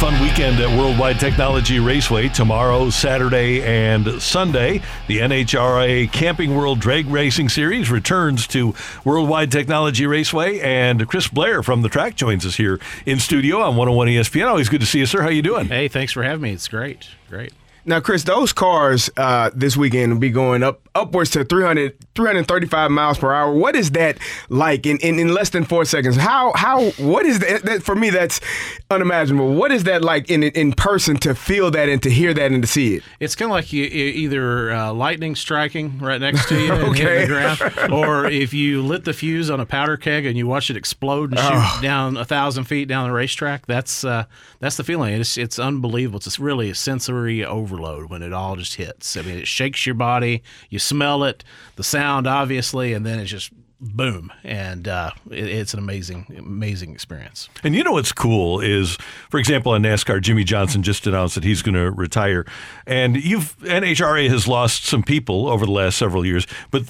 Fun weekend at Worldwide Technology Raceway tomorrow, Saturday, and Sunday. The NHRA Camping World Drag Racing Series returns to Worldwide Technology Raceway, and Chris Blair from the track joins us here in studio on 101 ESPN. Always good to see you, sir. How you doing? Hey, thanks for having me. It's great. Great. Now, Chris, those cars this weekend will be going upwards to 335 miles per hour. What is that like in less than 4 seconds? What is that? For me, that's unimaginable. What is that like in person, to feel that and to hear that and to see it? It's kind of like you either lightning striking right next to you and hitting the ground, or if you lit the fuse on a powder keg and you watch it explode and shoot down 1,000 feet down the racetrack. That's the feeling. It's unbelievable. It's really a sensory overload when it all just hits. I mean, it shakes your body, you smell it, the sound, obviously, and then it's just boom. And it's an amazing experience. And you know what's cool is, for example, in NASCAR, Jimmy Johnson just announced that he's going to retire. And NHRA has lost some people over the last several years, but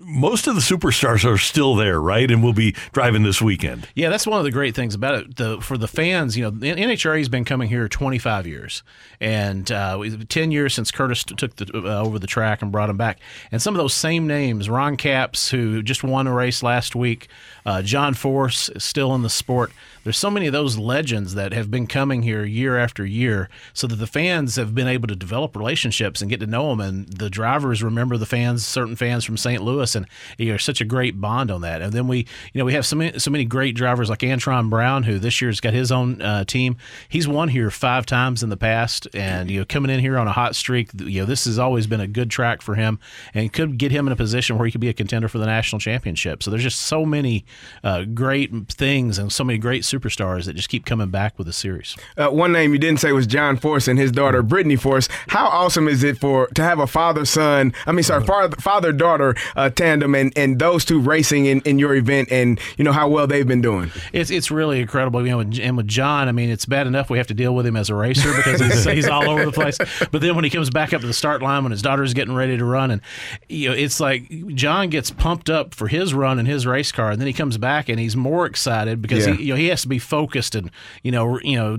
most of the superstars are still there, right? And will be driving this weekend. Yeah, that's one of the great things about it. For the fans, you know, NHRA has been coming here 25 years. And 10 years since Curtis took over the track and brought him back. And some of those same names, Ron Capps, who just won a race last week, John Force is still in the sport. There's so many of those legends that have been coming here year after year, so that the fans have been able to develop relationships and get to know them, and the drivers remember the fans, certain fans from St. Louis, and there's such a great bond on that. And then we have so many great drivers like Antron Brown, who this year's got his own team. He's won here 5 times in the past, and coming in here on a hot streak, this has always been a good track for him, and could get him in a position where he could be a contender for the national championship. So there's just so many great things and so many great superstars that just keep coming back with the series. One name you didn't say was John Force and his daughter Brittany Force. How awesome is it to have a father-daughter tandem and those two racing in your event, and how well they've been doing? It's really incredible. And with John, I mean, it's bad enough we have to deal with him as a racer because he's all over the place. But then when he comes back up to the start line when his daughter's getting ready to run, and it's like John gets pumped up for his run in his race car, and then he comes back and he's more excited because he has to be focused and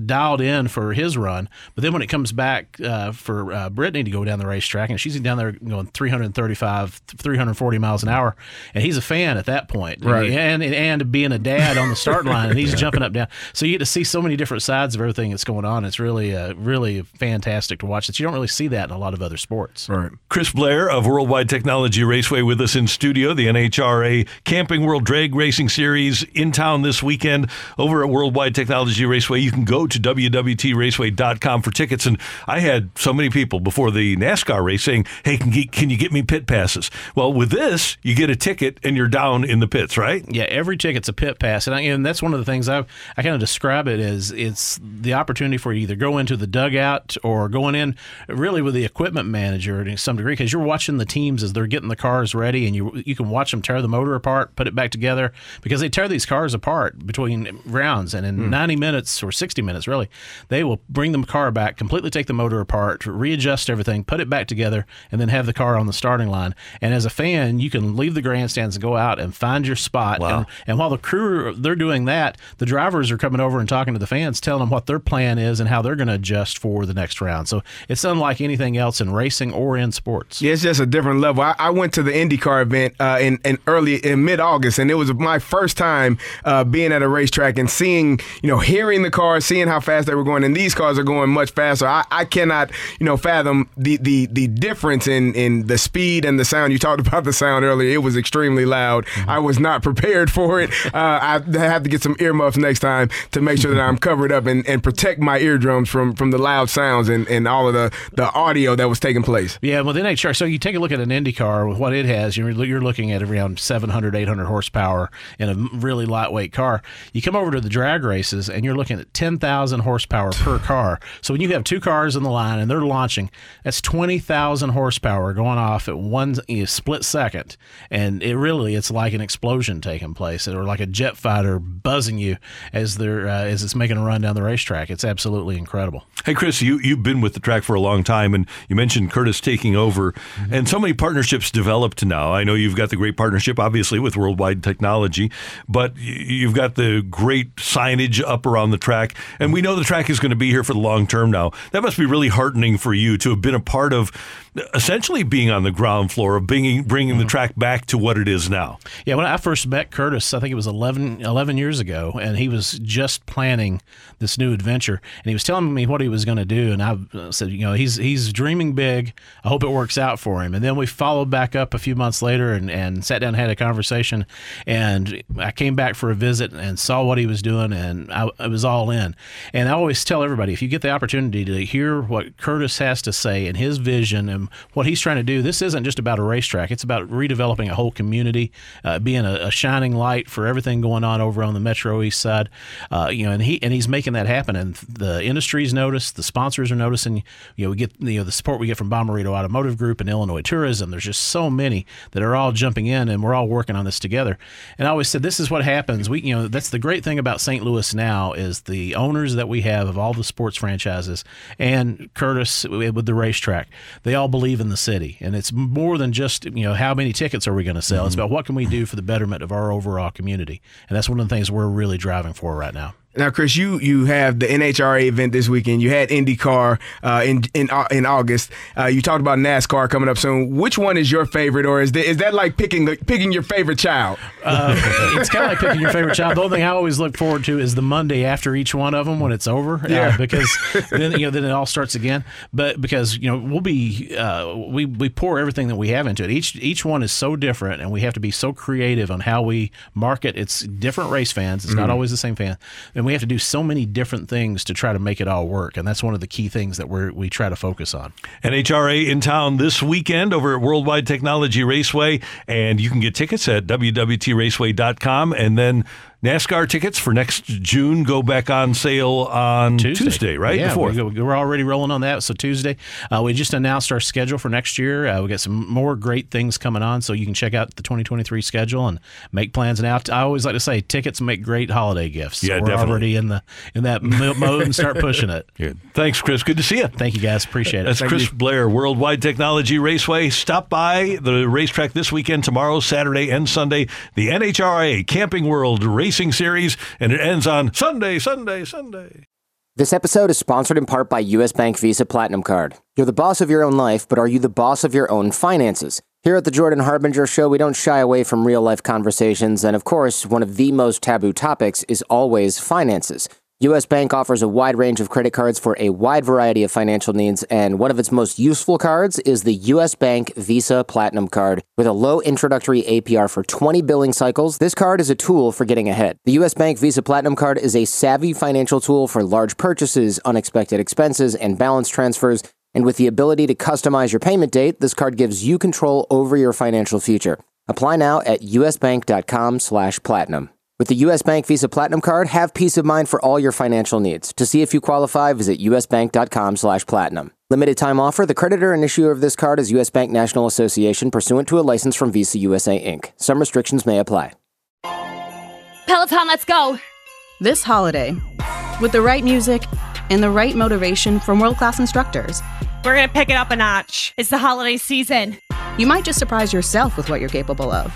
dialed in for his run. But then when it comes back for Brittany to go down the racetrack, and she's down there going 335, 340 miles an hour, and he's a fan at that point, right? And being a dad on the start line, and he's jumping up down. So you get to see so many different sides of everything that's going on. It's really fantastic to watch. That you don't really see that in a lot of other sports. Right. Chris Blair of Worldwide Technology Raceway with us in studio. The NHRA Camping World Drag Racing Series in town this weekend over at Worldwide Technology Raceway. You can go to wwtraceway.com for tickets. And I had so many people before the NASCAR race saying, hey, can you get me pit passes? Well, with this, you get a ticket and you're down in the pits, right? Yeah, every ticket's a pit pass. And that's one of the things I kind of describe it as. It's the opportunity for you to either go into the dugout or going in really with the equipment manager to some degree, because you're watching the teams as they're getting the cars ready, and you can watch them tear the motor apart, put it back together, because they tear these cars apart between rounds, and in 90 minutes or 60 minutes, really, they will bring the car back, completely take the motor apart, readjust everything, put it back together, and then have the car on the starting line. And as a fan, you can leave the grandstands and go out and find your spot. Wow. And while the crew, they're doing that, the drivers are coming over and talking to the fans, telling them what their plan is and how they're going to adjust for the next round. So it's unlike anything else in racing or in sports. Yeah, it's just a different level. I went to the IndyCar event in early in mid-August, and it was my first time being at a racetrack and seeing, hearing the cars, seeing how fast they were going, and these cars are going much faster. I cannot, fathom the difference in the speed and the sound. You talked about the sound earlier. It was extremely loud. Mm-hmm. I was not prepared for it. I have to get some earmuffs next time to make sure that I'm covered up and protect my eardrums from the loud sounds and all of the audio that was taking place. Yeah, well, the NHRA, so you take a look at an IndyCar with what it has, you're looking at around 700, 800 horsepower in a really lightweight car. You come over to the drag races, and you're looking at 10,000 horsepower per car. So when you have two cars in the line, and they're launching, that's 20,000 horsepower going off at one split second. And it's like an explosion taking place, or like a jet fighter buzzing you as it's making a run down the racetrack. It's absolutely incredible. Hey, Chris, you've been with the track for a long time, and you mentioned Curtis taking over, and so many partnerships developed now. I know you've got the great partnership, obviously, with Worldwide Technology, but you've got the great signage up around the track, and we know the track is going to be here for the long term now. That must be really heartening for you to have been a part of essentially being on the ground floor of bringing the track back to what it is now. Yeah, when I first met Curtis, I think it was 11 years ago, and he was just planning this new adventure, and he was telling me what he was going to do, and I said, he's dreaming big. I hope it works out for him. And then we followed back up a few months later and sat down and had a conversation, and I came back for a visit and saw what he was doing, and I was all in. And I always tell everybody, if you get the opportunity to hear what Curtis has to say and his vision and what he's trying to do, this isn't just about a racetrack. It's about redeveloping a whole community, being a shining light for everything going on over on the Metro East side. And he's making that happen. And the industry's noticed, the sponsors are noticing. We get the support we get from Bomberito Automotive Group and Illinois Tourism. There's just so many that are all jumping in, and we're all working on this together. And I always said, this is what happens. That's the great thing about St. Louis now is the owners that we have of all the sports franchises and Curtis with the racetrack. They all believe in the city, and it's more than just how many tickets are we going to sell. It's about what can we do for the betterment of our overall community, and that's one of the things we're really driving for right now. Now, Chris, you have the NHRA event this weekend. You had IndyCar in August. You talked about NASCAR coming up soon. Which one is your favorite, or is that like picking your favorite child? It's kind of like picking your favorite child. The only thing I always look forward to is the Monday after each one of them when it's over, because then it all starts again. But because we'll be we pour everything that we have into it. Each one is so different, and we have to be so creative on how we market. It's different race fans. It's not always the same fan. And we have to do so many different things to try to make it all work. And that's one of the key things that we try to focus on. NHRA in town this weekend over at Worldwide Technology Raceway. And you can get tickets at wwtraceway.com. And then NASCAR tickets for next June go back on sale on Tuesday, right? Yeah, we're already rolling on that. So Tuesday, we just announced our schedule for next year. We got some more great things coming on, so you can check out the 2023 schedule and make plans now. I always like to say, tickets make great holiday gifts. Yeah, so we're definitely already in that mode and start pushing it. Yeah. Thanks, Chris. Good to see you. Thank you, guys. Appreciate it. That's Chris Blair, Worldwide Technology Raceway. Stop by the racetrack this weekend, tomorrow, Saturday, and Sunday. The NHRA Camping World Racing Series, and it ends on Sunday. This episode is sponsored in part by US Bank Visa Platinum Card. You're the boss of your own life, but are you the boss of your own finances? Here at the Jordan Harbinger Show, we don't shy away from real-life conversations, and of course, one of the most taboo topics is always finances. US Bank offers a wide range of credit cards for a wide variety of financial needs, and one of its most useful cards is the US Bank Visa Platinum Card. With a low introductory APR for 20 billing cycles, this card is a tool for getting ahead. The US Bank Visa Platinum Card is a savvy financial tool for large purchases, unexpected expenses, and balance transfers, and with the ability to customize your payment date, this card gives you control over your financial future. Apply now at usbank.com/platinum. With the U.S. Bank Visa Platinum Card, have peace of mind for all your financial needs. To see if you qualify, visit usbank.com/platinum. Limited time offer. The creditor and issuer of this card is U.S. Bank National Association, pursuant to a license from Visa USA, Inc. Some restrictions may apply. Peloton, let's go! This holiday, with the right music and the right motivation from world-class instructors, we're going to pick it up a notch. It's the holiday season. You might just surprise yourself with what you're capable of.